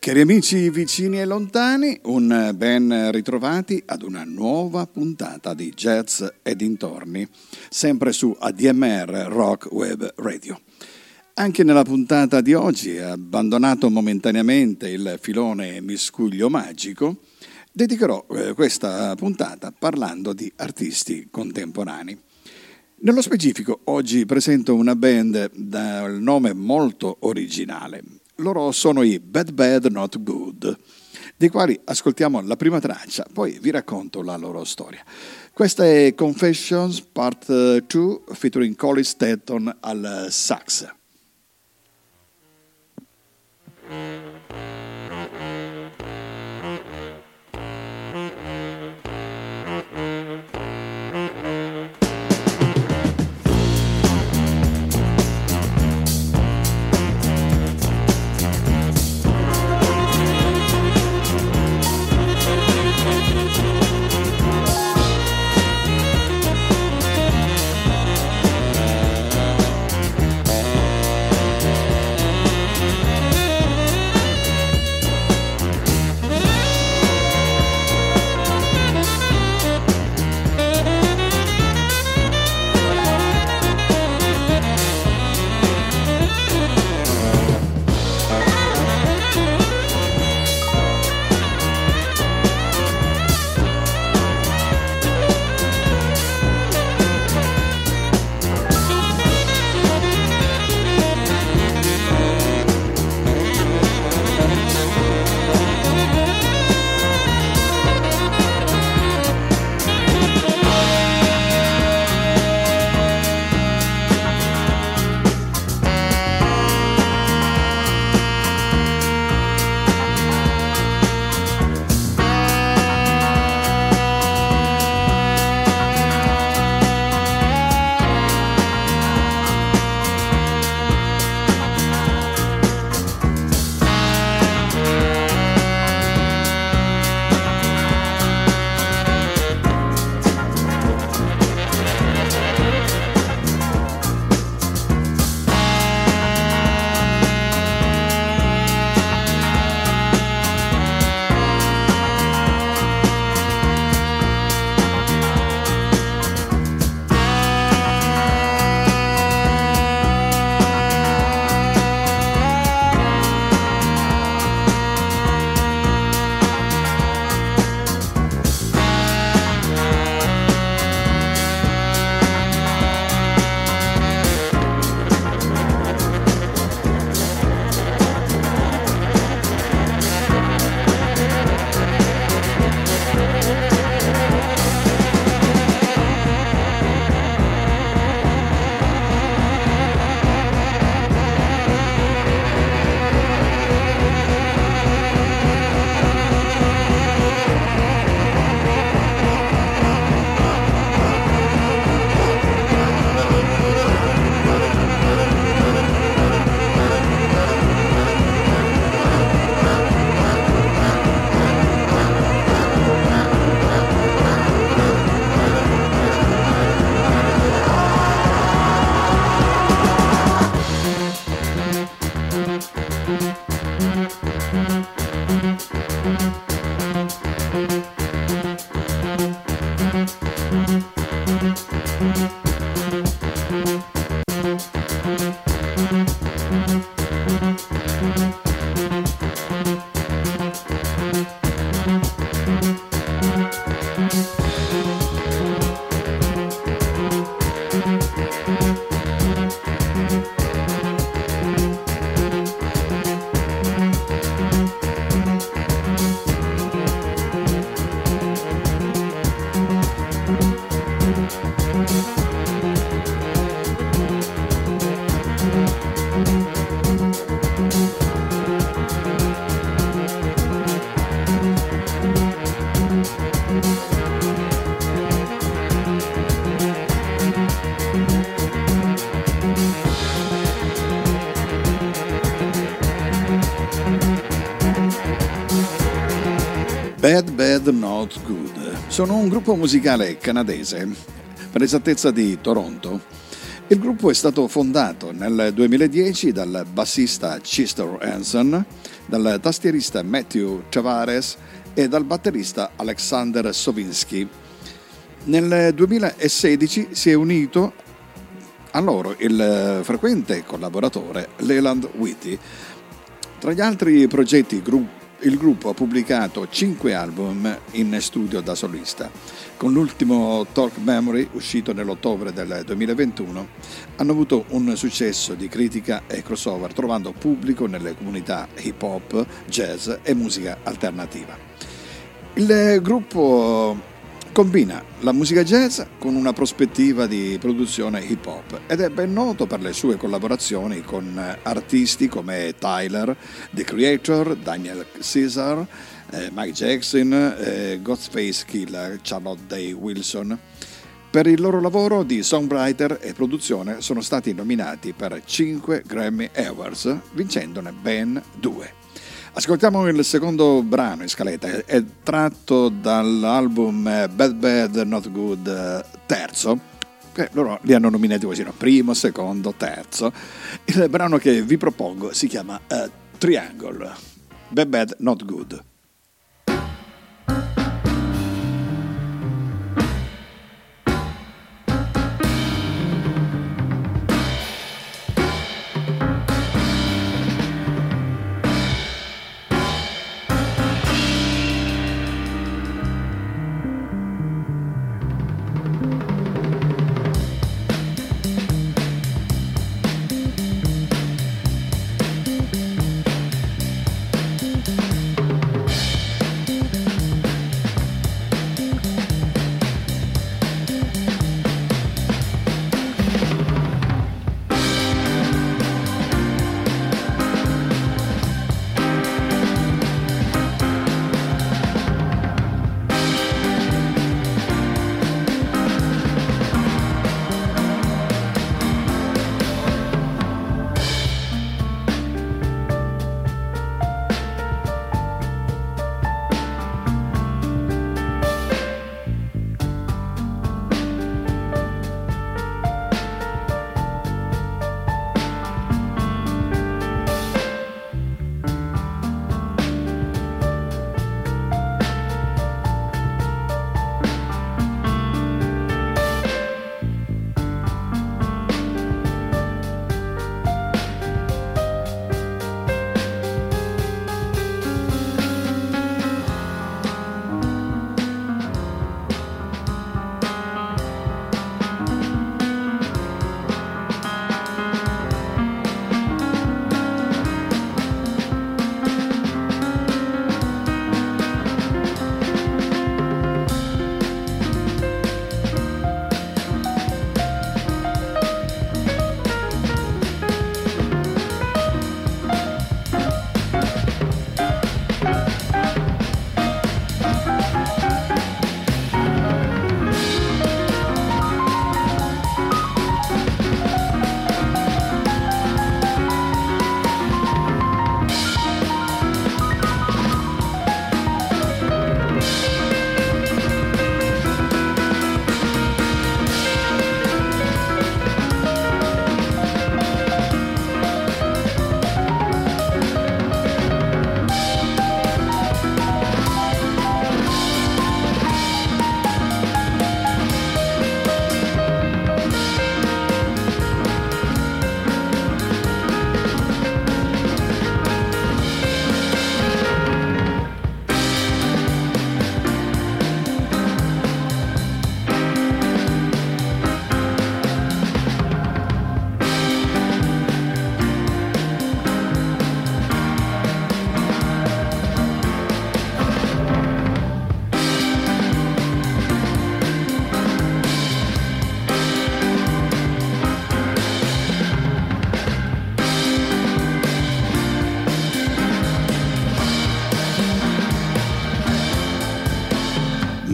Cari amici vicini e lontani, un ben ritrovati ad una nuova puntata di Jazz e dintorni, sempre su ADMR Rock Web Radio. Anche nella puntata di oggi, abbandonato momentaneamente il filone miscuglio magico, dedicherò questa puntata parlando di artisti contemporanei. Nello specifico, oggi presento una band dal nome molto originale. Loro sono i Bad Bad Not Good, dei quali ascoltiamo la prima traccia, poi vi racconto la loro storia. Questa è Confessions Part 2 featuring Colin Stetton al sax. Bad Bad Not Good sono un gruppo musicale canadese, per esattezza di Toronto. Il gruppo è stato fondato nel 2010 dal bassista Chester Hansen, dal tastierista Matthew Tavares e dal batterista Alexander Sovinsky. Nel 2016 si è unito a loro il frequente collaboratore Leland Whitty. Tra gli altri progetti il gruppo ha pubblicato 5 album in studio da solista. Con l'ultimo Talk Memory, uscito nell'ottobre del 2021, hanno avuto un successo di critica e crossover, trovando pubblico nelle comunità hip hop, jazz e musica alternativa. Il gruppo combina la musica jazz con una prospettiva di produzione hip hop ed è ben noto per le sue collaborazioni con artisti come Tyler, The Creator, Daniel Caesar, Mike Jackson, Ghostface Killah, Charlotte Day Wilson. Per il loro lavoro di songwriter e produzione sono stati nominati per 5 Grammy Awards, vincendone ben 2. Ascoltiamo il secondo brano in scaletta, è tratto dall'album Bad Bad Not Good terzo, che loro li hanno nominati così, no? Primo, secondo, terzo. Il brano che vi propongo si chiama Triangle, Bad Bad Not Good.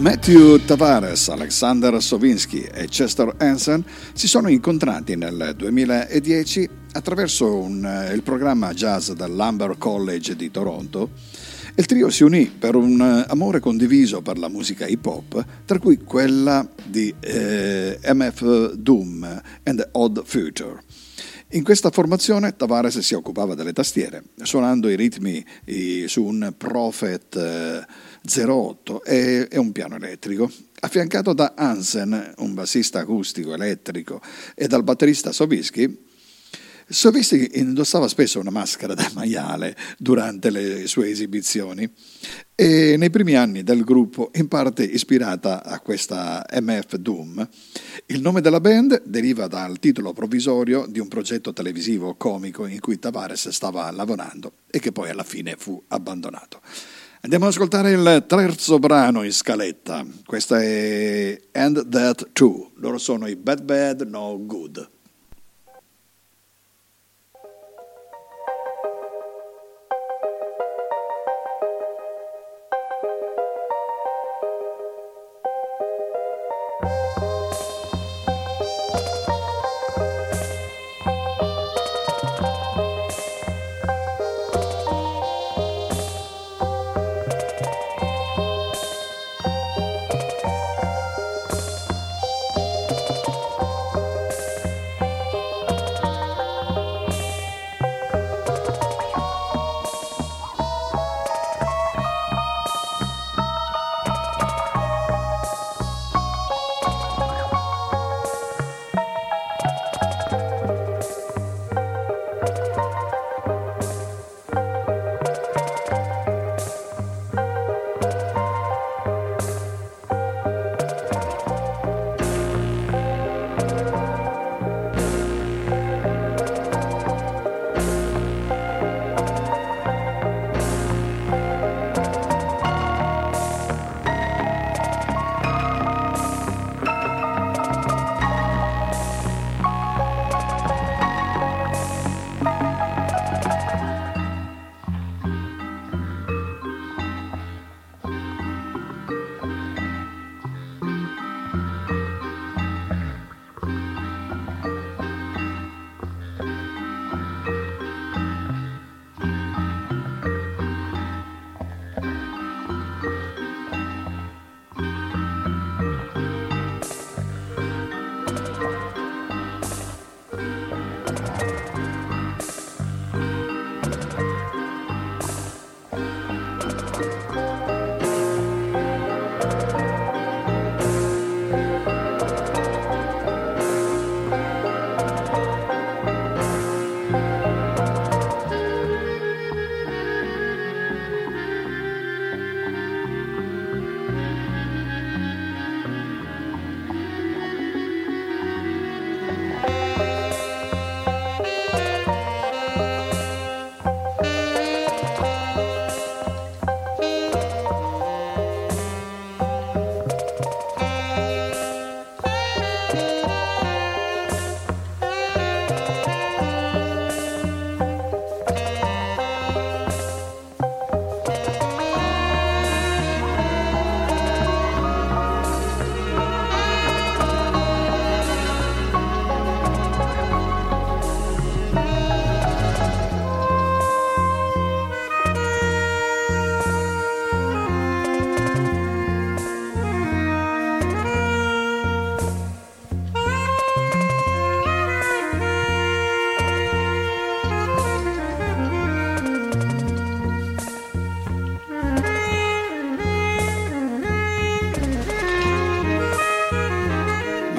Matthew Tavares, Alexander Sovinsky e Chester Hansen si sono incontrati nel 2010 attraverso il programma jazz dell'Amber College di Toronto. Il trio si unì per un amore condiviso per la musica hip hop, tra cui quella di MF Doom and the Odd Future. In questa formazione Tavares si occupava delle tastiere, suonando i ritmi su un Prophet 08 e un piano elettrico, affiancato da Hansen, un bassista acustico elettrico, e dal batterista Sovinsky. Sovinsky indossava spesso una maschera da maiale durante le sue esibizioni e nei primi anni del gruppo, in parte ispirata a questa MF Doom, il nome della band deriva dal titolo provvisorio di un progetto televisivo comico in cui Tavares stava lavorando e che poi alla fine fu abbandonato. Andiamo ad ascoltare il terzo brano in scaletta, questa è And That Too, loro sono i Bad Bad No Good.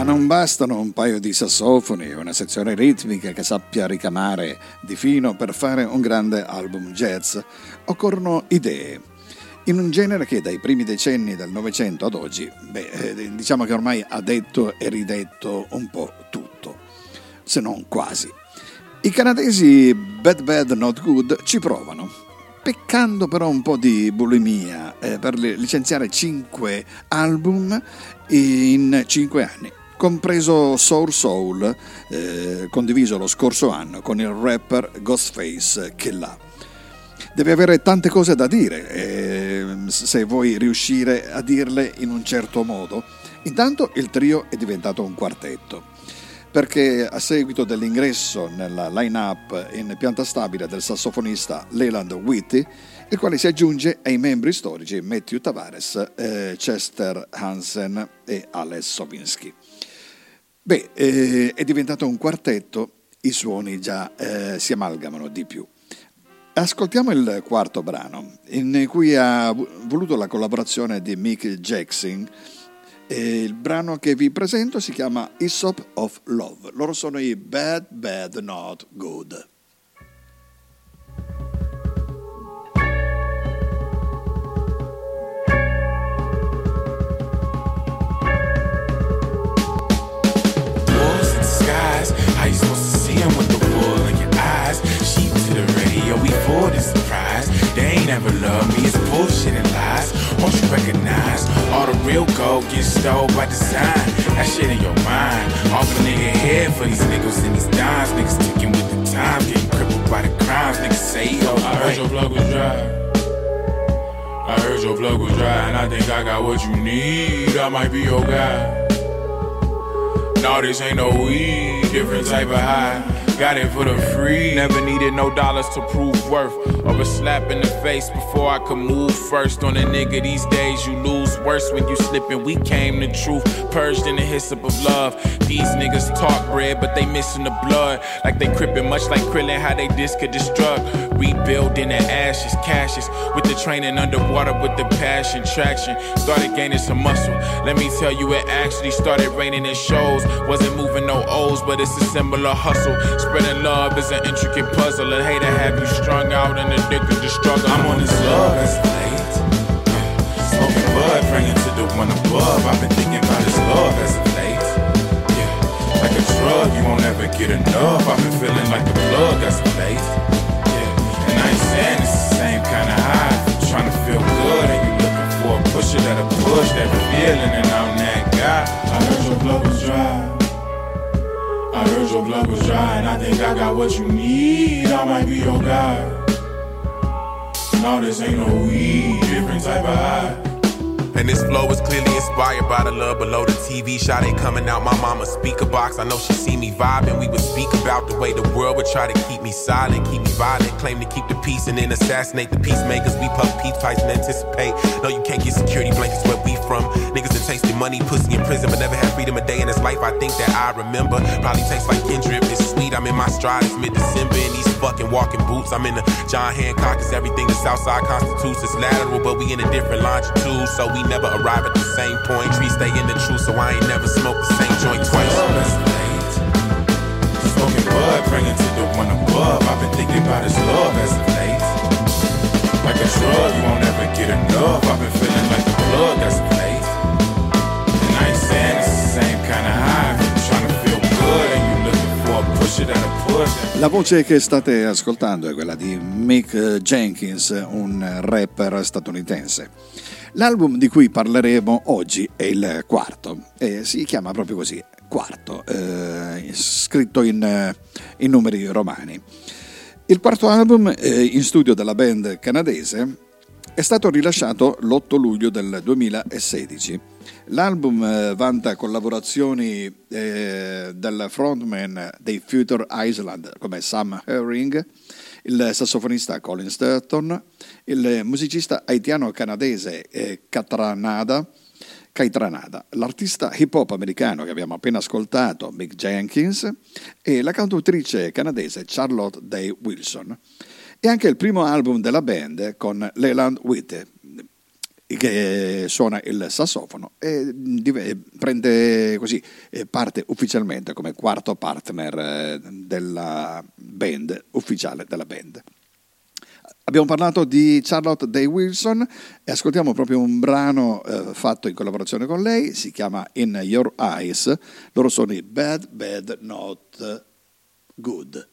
Non bastano un paio di sassofoni e una sezione ritmica che sappia ricamare di fino per fare un grande album jazz, occorrono idee. In un genere che dai primi decenni del Novecento ad oggi, diciamo che ormai ha detto e ridetto un po' tutto, se non quasi. I canadesi Bad Bad Not Good ci provano, peccando però un po' di bulimia per licenziare 5 album in 5 anni. Compreso Sour Soul, condiviso lo scorso anno con il rapper Ghostface Killah. Deve avere tante cose da dire, Adams, se vuoi riuscire a dirle in un certo modo. Intanto il trio è diventato un quartetto, perché a seguito dell'ingresso nella line-up in pianta stabile del sassofonista Leland Whitty, il quale si aggiunge ai membri storici Matthew Tavares, Chester Hansen e Alex Sovinsky. Beh, è diventato un quartetto, i suoni già si amalgamano di più. Ascoltiamo il quarto brano, in cui ha voluto la collaborazione di Mick Jackson. E il brano che vi presento si chiama Hyssop of Love. Loro sono i Bad Bad Not Good. They ain't ever loved me, it's bullshit and lies. Won't you recognize? All the real gold gets stole by design. That shit in your mind. Off a nigga head for these niggas and these dimes. Niggas ticking with the time, getting crippled by the crimes. Niggas say, yo, I heard your plug was dry. I heard your plug was dry, and I think I got what you need. I might be your guy. No, this ain't no weed, different type of high. Got it for the free. Never needed no dollars to prove worth, or a slap in the face before I could move first. On a nigga these days you lose worse when you slippin'. We came the truth, purged in the hyssop of love. These niggas talk bread, but they missing the blood. Like they crippin', much like Krillin, how they disc could destruct. Rebuilding the ashes, caches. With the training underwater, with the passion, traction. Started gaining some muscle. Let me tell you, it actually started raining in shows. Wasn't moving no O's, but it's a similar hustle. Spreading love is an intricate puzzle. A hater have you strung out and addicted to struggle. I'm on this love escalate. Smoking bud, praying to the one above. I've been thinking about this love as of late. Yeah, like a drug, you won't ever get enough. I've been feeling like a plug as of late. Yeah, and I ain't saying it's the same kind of high. You're trying to feel good and you looking for a pusher that'll push that feeling, and I'm that guy. I heard your blood was dry. I heard your blood was dry, and I think I got what you need. I might be your guy. No, this ain't no weed, different type of high. And this flow is clearly inspired by the love below the TV shot. Ain't coming out my mama's speaker box. I know she see me vibing. We would speak about the way the world would try to keep me silent, keep me violent, claim to keep the peace and then assassinate the peacemakers. We puff peace pipes and anticipate. No, you can't get security blankets where we from. Niggas that tasted money, pussy in prison, but never had freedom a day in his life. I think that I remember. Probably tastes like Kendrick. It's sweet. I'm in my stride. It's mid-December in these fucking walking boots. I'm in the John Hancock. It's everything the Southside constitutes. It's lateral, but we in a different longitude, so we never arrive at the same point. Trees stay in the truth, so I ain't never smoked the same joint twice. Smoking bud, praying to the one above. I've been thinking about his love as of late. Like a drug, you won't ever get enough. I've been feeling like a plug as of late. And I ain't saying it's the same kind of high. Trying to feel good and you looking for a pusher that'll push. La voce che state ascoltando è quella di Mick Jenkins, un rapper statunitense. L'album di cui parleremo oggi è il quarto, si chiama proprio così, quarto, scritto in numeri romani. Il quarto album, in studio della band canadese, è stato rilasciato l'8 luglio del 2016. L'album vanta collaborazioni del frontman dei Future Island come Sam Herring, il sassofonista Colin Sturton, il musicista haitiano-canadese Caitranada, l'artista hip-hop americano che abbiamo appena ascoltato, Mick Jenkins, e la cantautrice canadese Charlotte Day Wilson. E anche il primo album della band con Leland Whitty, che suona il sassofono e prende così parte ufficialmente come quarto partner della band, ufficiale della band. Abbiamo parlato di Charlotte Day Wilson e ascoltiamo proprio un brano fatto in collaborazione con lei, si chiama In Your Eyes. Loro sono i Bad Bad Not Good.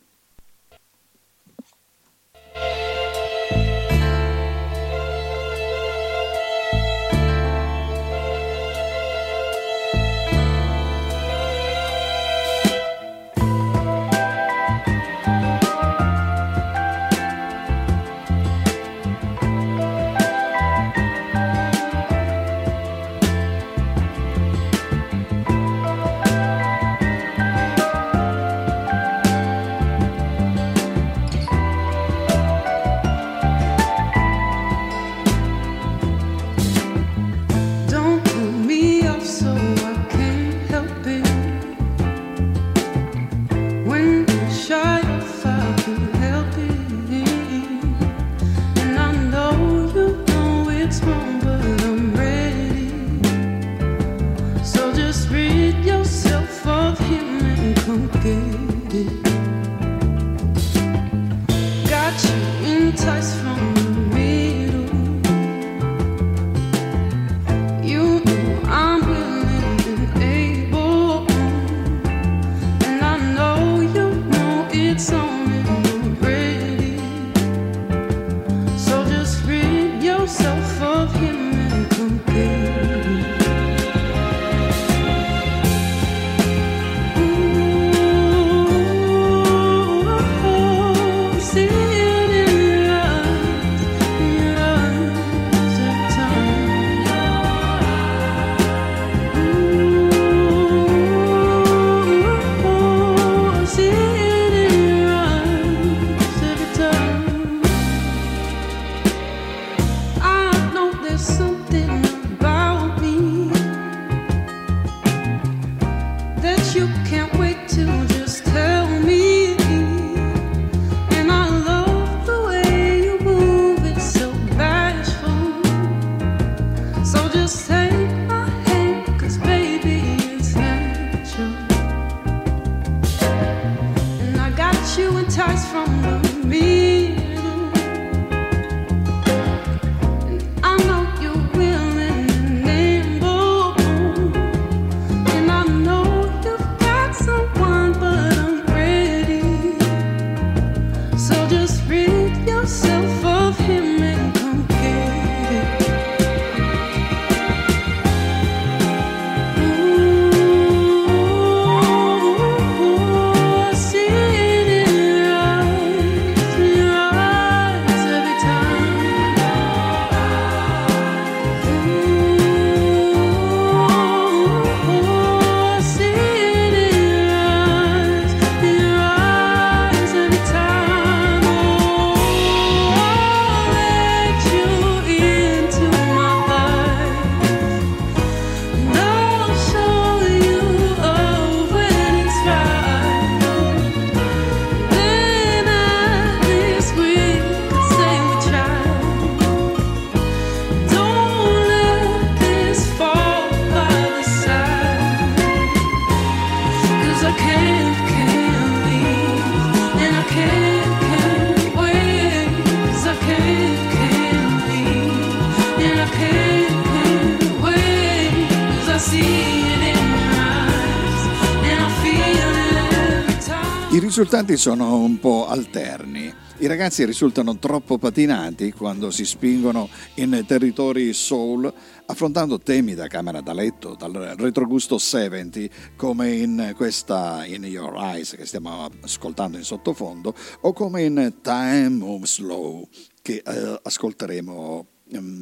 risultati sono un po' alterni. I ragazzi risultano troppo patinanti quando si spingono in territori soul, affrontando temi da camera da letto, dal retrogusto 70 come in questa In Your Eyes che stiamo ascoltando in sottofondo, o come in Time Moves Slow che ascolteremo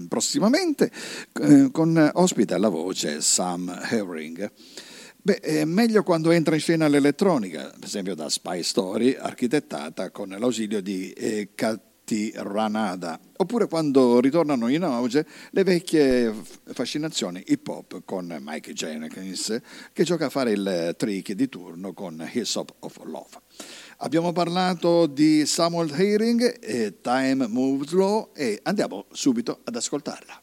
prossimamente con ospite alla voce Sam Herring. Beh, è meglio quando entra in scena l'elettronica, per esempio da Spy Story, architettata con l'ausilio di Kati Ranada, oppure quando ritornano in auge le vecchie fascinazioni hip hop con Mike Jenkins, che gioca a fare il trick di turno con Hyssop of Love. Abbiamo parlato di Samuel Herring e Time Moves Slow e andiamo subito ad ascoltarla.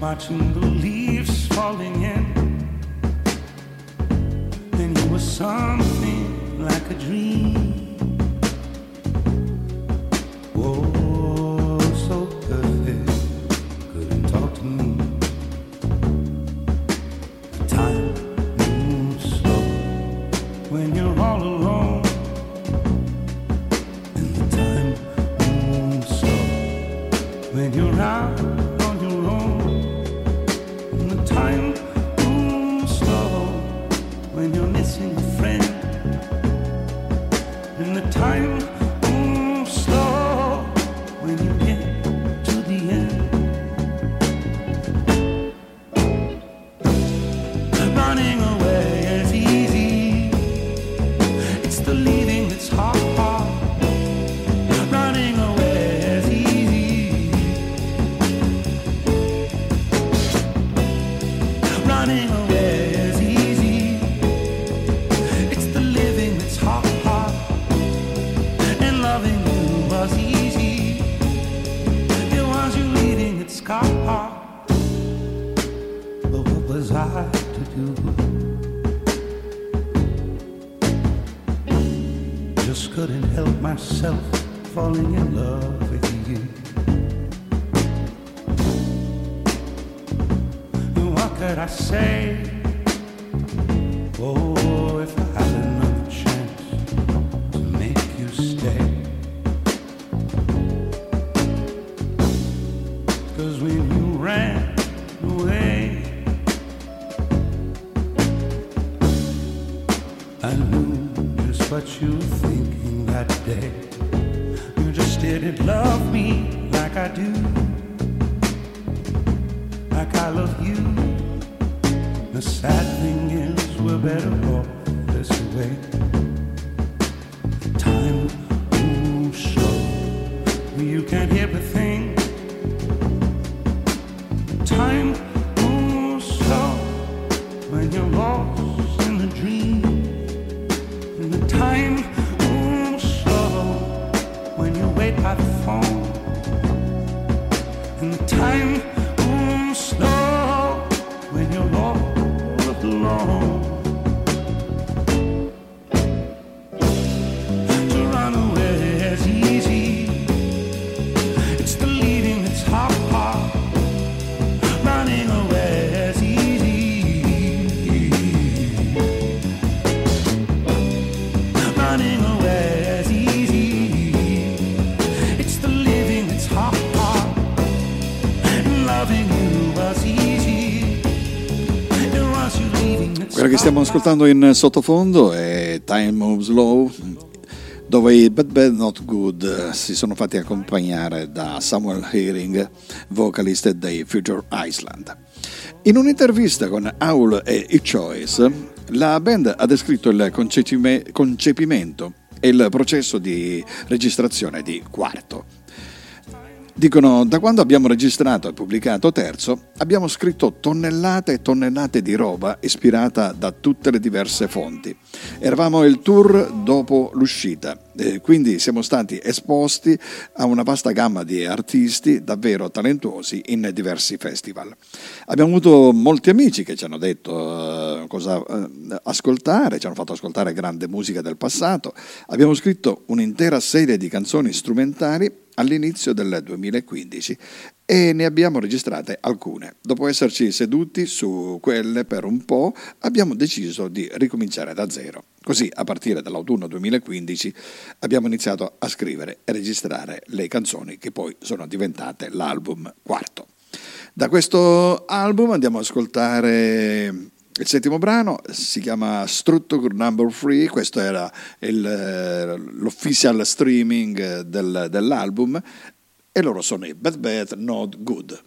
Watching the leaves falling in, then you were something like a dream. Oh, so perfect, couldn't talk to me. Time moves slow when you're all alone, and the time moves slow when you're out. Che stiamo ascoltando in sottofondo è Time Moves Slow, dove i Bad Bad Not Good si sono fatti accompagnare da Samuel Herring, vocalista dei Future Island. In un'intervista con Owl e It Choice, la band ha descritto il concepimento il processo di registrazione di quarto. Dicono, da quando abbiamo registrato e pubblicato terzo, abbiamo scritto tonnellate e tonnellate di roba ispirata da tutte le diverse fonti. Eravamo il tour dopo l'uscita, quindi siamo stati esposti a una vasta gamma di artisti davvero talentuosi in diversi festival. Abbiamo avuto molti amici che ci hanno detto cosa ascoltare, ci hanno fatto ascoltare grande musica del passato. Abbiamo scritto un'intera serie di canzoni strumentali all'inizio del 2015 e ne abbiamo registrate alcune. Dopo esserci seduti su quelle per un po', abbiamo deciso di ricominciare da zero. Così, a partire dall'autunno 2015, abbiamo iniziato a scrivere e registrare le canzoni che poi sono diventate l'album quarto. Da questo album andiamo ad ascoltare il settimo brano, si chiama Structure Number 3, questo era l'official streaming dell'album e loro sono i Bad Bad Not Good.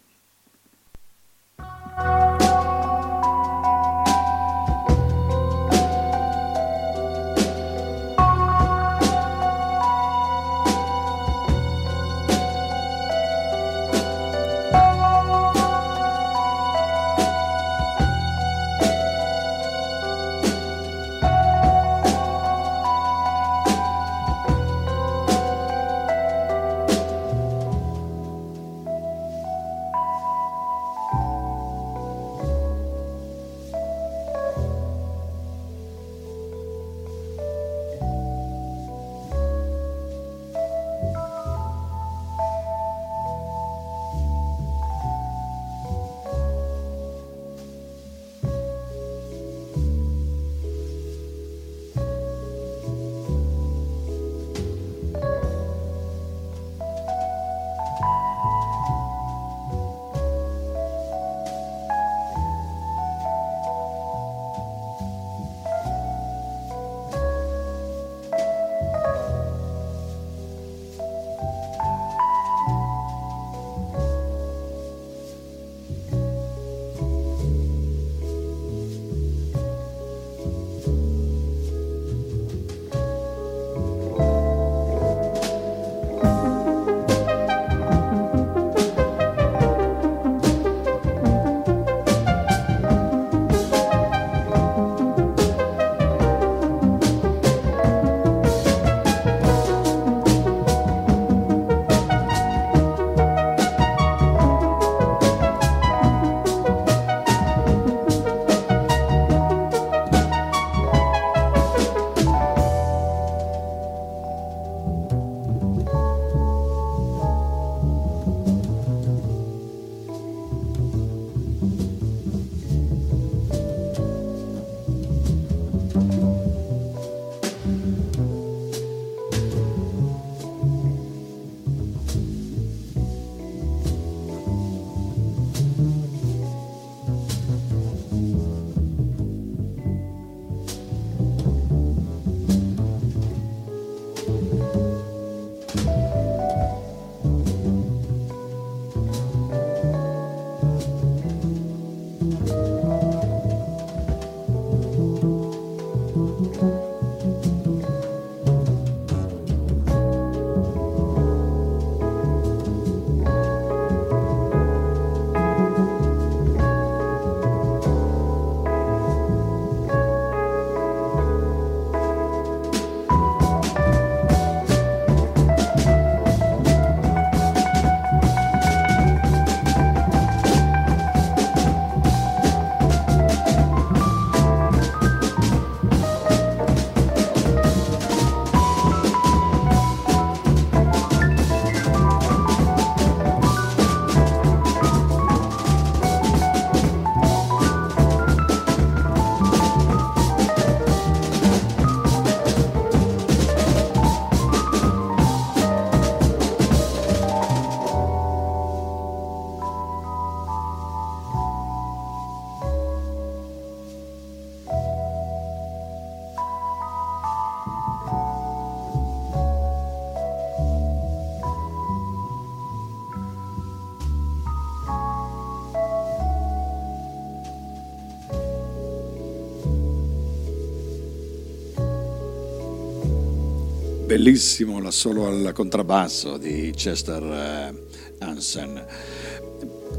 bellissimo l'assolo al contrabbasso di Chester Hansen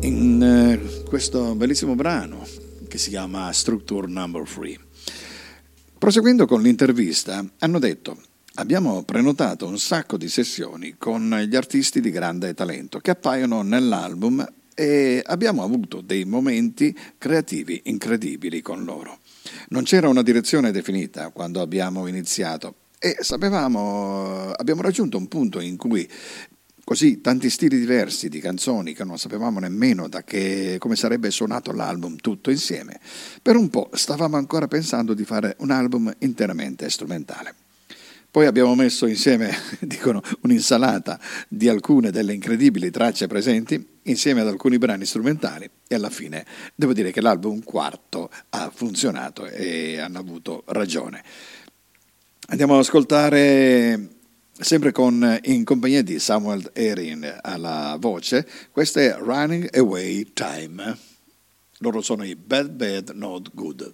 in questo bellissimo brano che si chiama Structure No. 3. Proseguendo con l'intervista, hanno detto: abbiamo prenotato un sacco di sessioni con gli artisti di grande talento che appaiono nell'album e abbiamo avuto dei momenti creativi incredibili con loro. Non c'era una direzione definita quando abbiamo iniziato e abbiamo raggiunto un punto in cui così tanti stili diversi di canzoni che non sapevamo nemmeno come sarebbe suonato l'album tutto insieme. Per un po' stavamo ancora pensando di fare un album interamente strumentale. Poi abbiamo messo insieme, dicono, un'insalata di alcune delle incredibili tracce presenti insieme ad alcuni brani strumentali e alla fine devo dire che l'album quarto ha funzionato e hanno avuto ragione. Andiamo ad ascoltare... Sempre in compagnia di Samuel Erin alla voce, questa è Running Away Time. Loro sono i Bad Bad Not Good.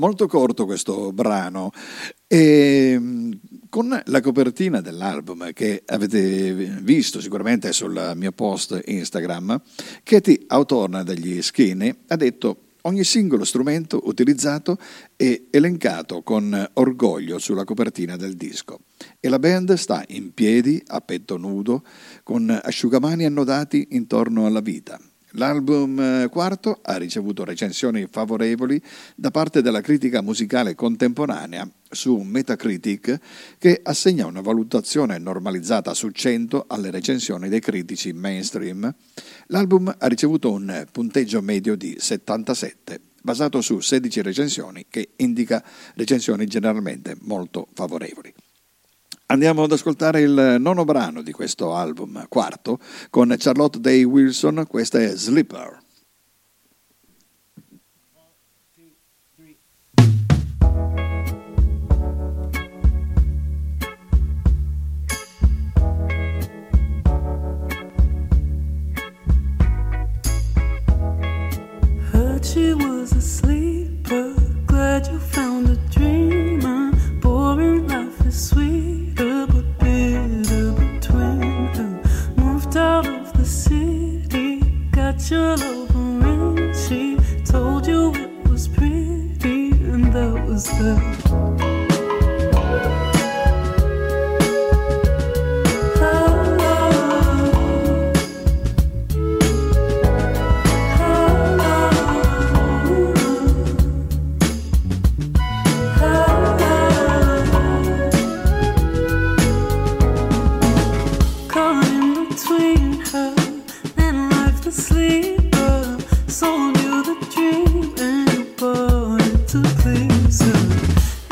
Molto corto questo brano e con la copertina dell'album che avete visto sicuramente sul mio post Instagram, Katie Hawthorne degli Skinny ha detto: ogni singolo strumento utilizzato è elencato con orgoglio sulla copertina del disco e la band sta in piedi a petto nudo con asciugamani annodati intorno alla vita. L'album quarto ha ricevuto recensioni favorevoli da parte della critica musicale contemporanea su Metacritic, che assegna una valutazione normalizzata su 100 alle recensioni dei critici mainstream. L'album ha ricevuto un punteggio medio di 77, basato su 16 recensioni, che indica recensioni generalmente molto favorevoli. Andiamo ad ascoltare il nono brano di questo album quarto con Charlotte Day Wilson, questa è Slipper. Heard she was a sleeper, glad you found a dreamer, boring life is sweet. Out of the city, got your love ring. She told you it was pretty, and that was that. Sold you the dream and bought it to please her.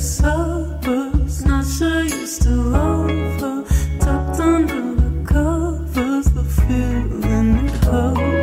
suburbs, not sure you still love her. Tucked under the covers, the feeling it covers.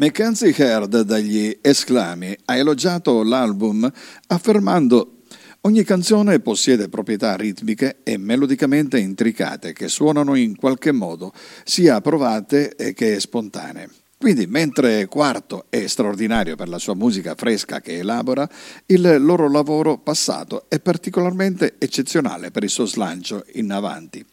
Mackenzie Heard dagli Esclami ha elogiato l'album affermando: ogni canzone possiede proprietà ritmiche e melodicamente intricate che suonano in qualche modo sia provate che spontanee. Quindi, mentre Quarto è straordinario per la sua musica fresca che elabora, il loro lavoro passato è particolarmente eccezionale per il suo slancio in avanti.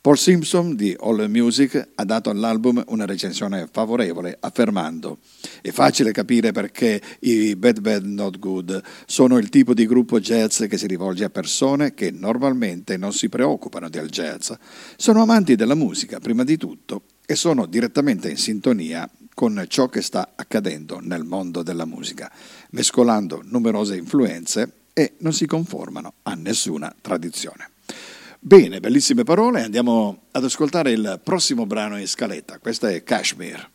Paul Simpson di AllMusic ha dato all'album una recensione favorevole, affermando: è facile capire perché i Bad Bad Not Good sono il tipo di gruppo jazz che si rivolge a persone che normalmente non si preoccupano del jazz, sono amanti della musica prima di tutto e sono direttamente in sintonia con ciò che sta accadendo nel mondo della musica, mescolando numerose influenze, e non si conformano a nessuna tradizione. Bene, bellissime parole, andiamo ad ascoltare il prossimo brano in scaletta, questa è Kashmir.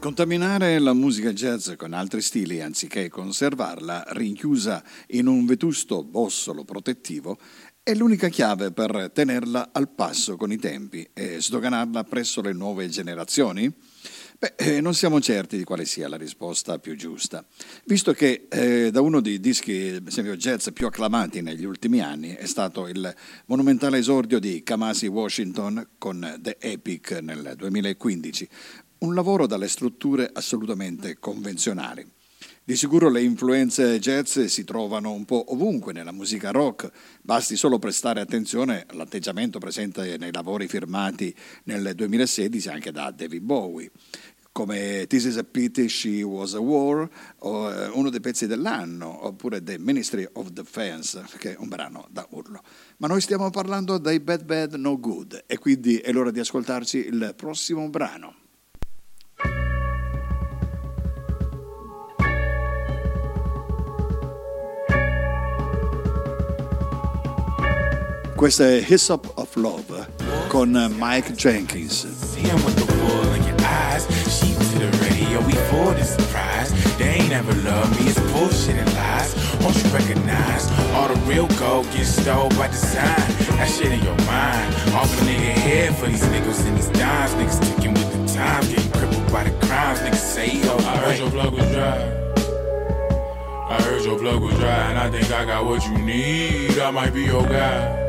Contaminare la musica jazz con altri stili anziché conservarla rinchiusa in un vetusto bossolo protettivo è l'unica chiave per tenerla al passo con i tempi e sdoganarla presso le nuove generazioni? Beh, non siamo certi di quale sia la risposta più giusta, visto che da uno dei dischi jazz più acclamati negli ultimi anni è stato il monumentale esordio di Kamasi Washington con The Epic nel 2015, un lavoro dalle strutture assolutamente convenzionali. Di sicuro le influenze jazz si trovano un po' ovunque nella musica rock, basti solo prestare attenzione all'atteggiamento presente nei lavori firmati nel 2016 anche da David Bowie, come This Is a Pity, She Was a War, o uno dei pezzi dell'anno, oppure The Ministry of Defense, che è un brano da urlo. Ma noi stiamo parlando dei Bad Bad No Good e quindi è l'ora di ascoltarci il prossimo brano. Questo è Hyssop of Love con Mike Jenkins. See him with the wool in your eyes. Sheep to the radio, we for the surprise. They ain't never loved me, it's bullshit and lies. Won't you recognize? All the real gold gets stole by design. That shit in your mind. Off a nigga head for these niggas and these dimes. Niggas sticking with the time, getting crippled by the crimes. Niggas say, yo, I heard your plug was dry. I heard your plug was dry, and I think I got what you need. I might be your guy.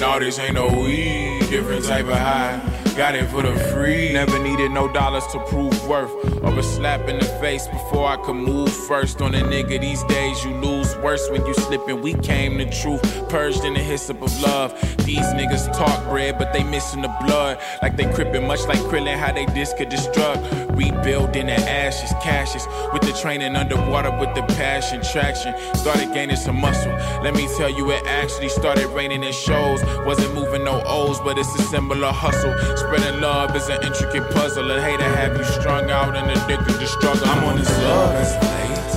No, this ain't no weed, different type of high. Got it for the free. Never needed no dollars to prove worth. Or a slap in the face before I could move first. On a nigga these days, you lose worse when you slippin'. We came the truth, purged in the hyssop of love. These niggas talk bread, but they missing the blood. Like they crippin', much like Krillin, how they disc could destruct. Rebuilding the ashes, caches. With the training underwater, with the passion, traction. Started gaining some muscle. Let me tell you, it actually started raining in shows. Wasn't moving no O's, but it's a symbol of hustle. Spreading love is an intricate puzzle. A hater have you strung out and addicted to struggle. I'm on this love escalate.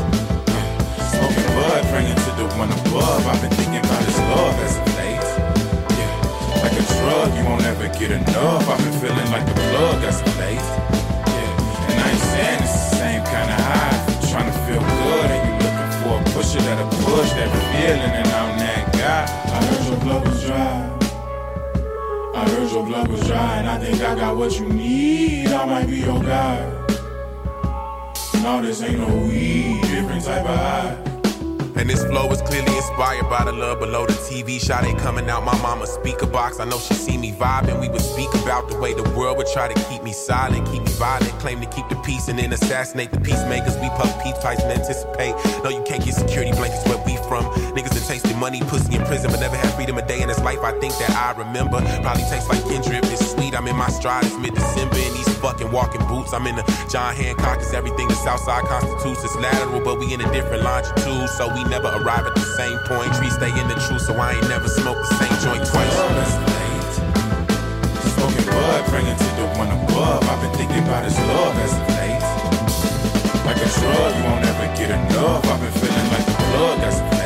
Smoking bud, praying to the one above. I've been thinking about this love as of late. Yeah, like a drug, you won't ever get enough. I've been feeling like a plug as of late. Yeah, and I ain't saying it's the same kind of high. You're trying to feel good and you looking for a pusher that'll push that revealing, and I'm that guy. I heard your blood was dry. I heard your blood was dry, and I think I got what you need. I might be your guy. No, this ain't no weed, different type of high. And this flow is clearly inspired by the love below the TV shot. Ain't coming out my mama's speaker box. I know she see me vibing. We would speak about the way the world would try to keep me silent, keep me violent, claim to keep the peace and then assassinate the peacemakers. We puff peace pipes and anticipate. No, you can't get security blankets where we from. Niggas that tasted money, pussy in prison, but never had freedom a day in his life. I think that I remember. Probably tastes like Kendrick. It's sweet. I'm in my stride. It's mid-December in these fucking walking boots. I'm in the John Hancock. It's everything the Southside constitutes. It's lateral, but we in a different longitude, so we never arrive at the same point. Trees stay in the truth, so I ain't never smoked the same joint twice. Smoking bud, praying to the one above. I've been thinking about his love as of late. Like a drug, you won't ever get enough. I've been feeling like a plug as of late.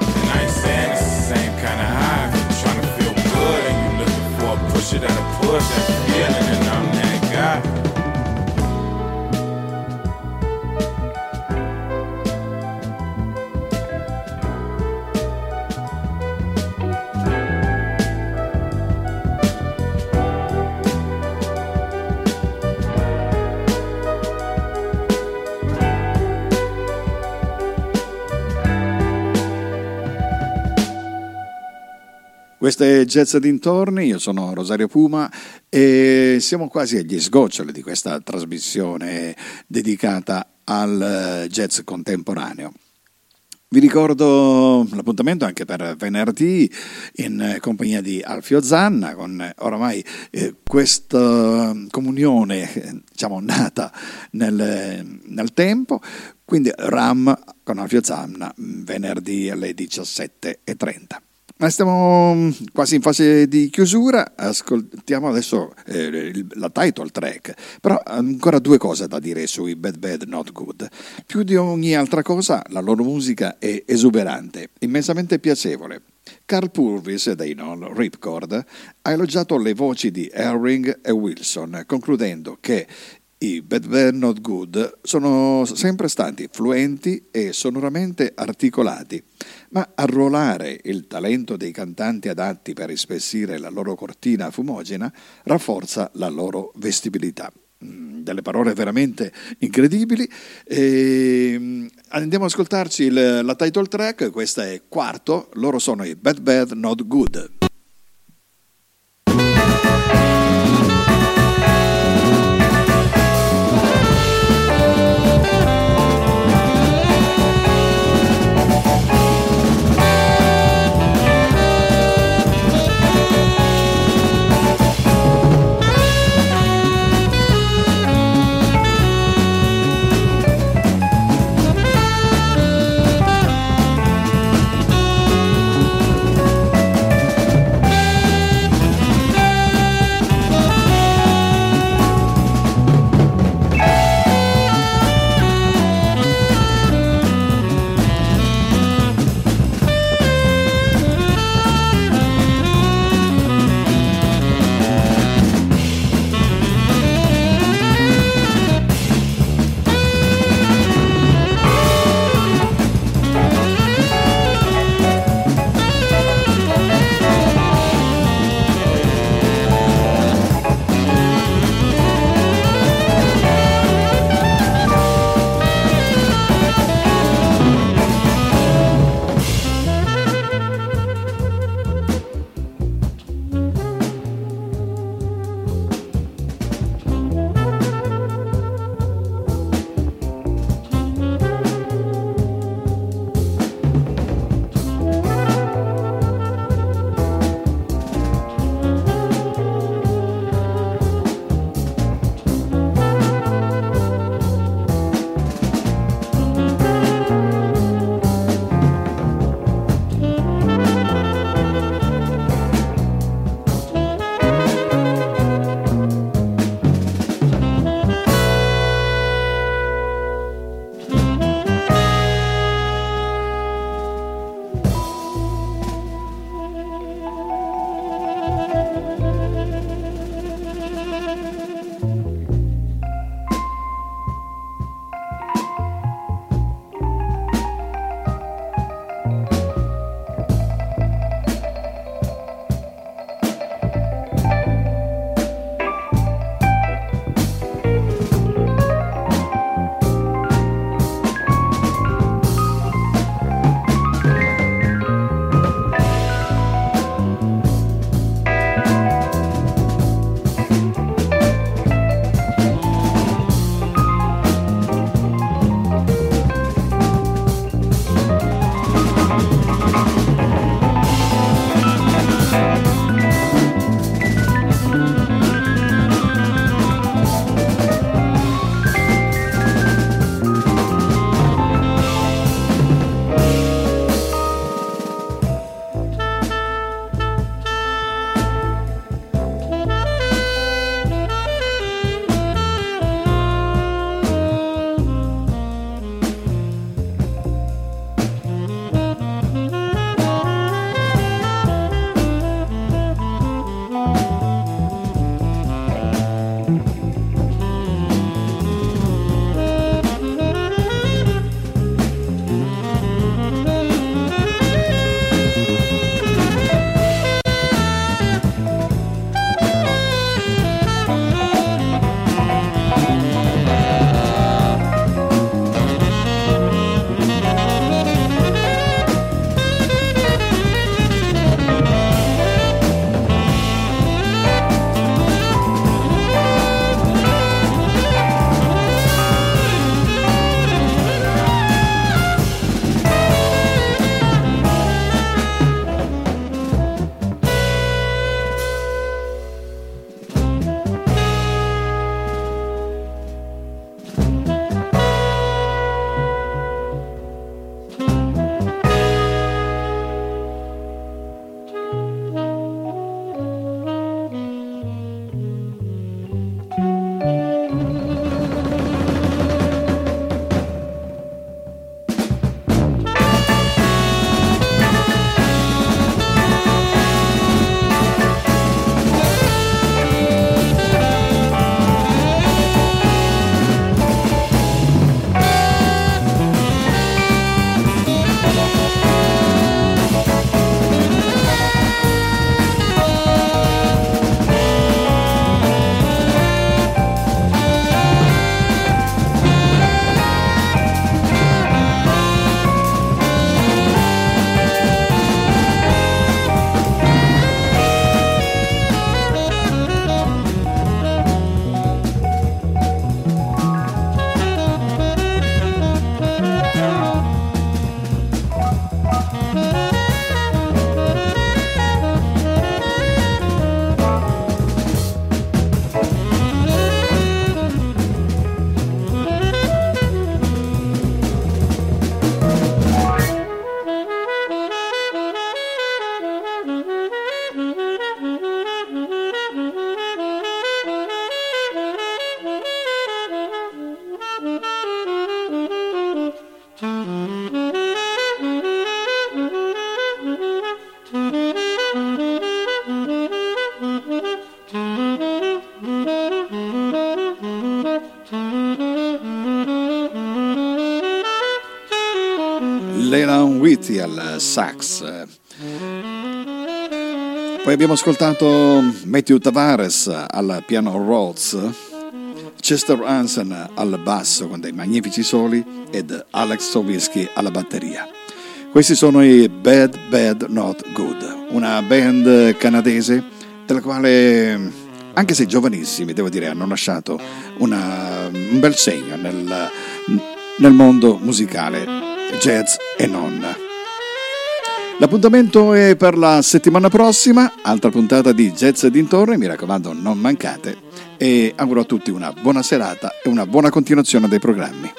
And I ain't saying it's the same kind of high. You're trying to feel good and you looking for a pusher that'll push that feeling, and I'm that guy. Questo è Jazz Dintorni, io sono Rosario Puma e siamo quasi agli sgoccioli di questa trasmissione dedicata al jazz contemporaneo. Vi ricordo l'appuntamento anche per venerdì in compagnia di Alfio Zanna, con oramai questa comunione nata nel tempo, quindi Ram con Alfio Zanna venerdì alle 17:30. Stiamo quasi in fase di chiusura, ascoltiamo adesso la title track, però ancora due cose da dire sui Bad Bad Not Good. Più di ogni altra cosa la loro musica è esuberante, immensamente piacevole. Carl Purvis dei Ripcord ha elogiato le voci di Herring e Wilson, concludendo che i Bad Bad Not Good sono sempre stati fluenti e sonoramente articolati, ma arruolare il talento dei cantanti adatti per ispessire la loro cortina fumogena rafforza la loro vestibilità. Delle parole veramente incredibili. Andiamo ad ascoltarci la title track, questa è Quarto, loro sono i Bad Bad Not Good. Lennon Whitty al sax. Poi abbiamo ascoltato Matthew Tavares al piano Rhodes, Chester Hansen al basso con dei magnifici soli ed Alex Sowiski alla batteria. Questi sono i Bad Bad Not Good, una band canadese della quale, anche se giovanissimi, devo dire, hanno lasciato un bel segno nel mondo musicale, jazz e non. L'appuntamento è per la settimana prossima, altra puntata di Jazz e dintorni, mi raccomando non mancate, e auguro a tutti una buona serata e una buona continuazione dei programmi.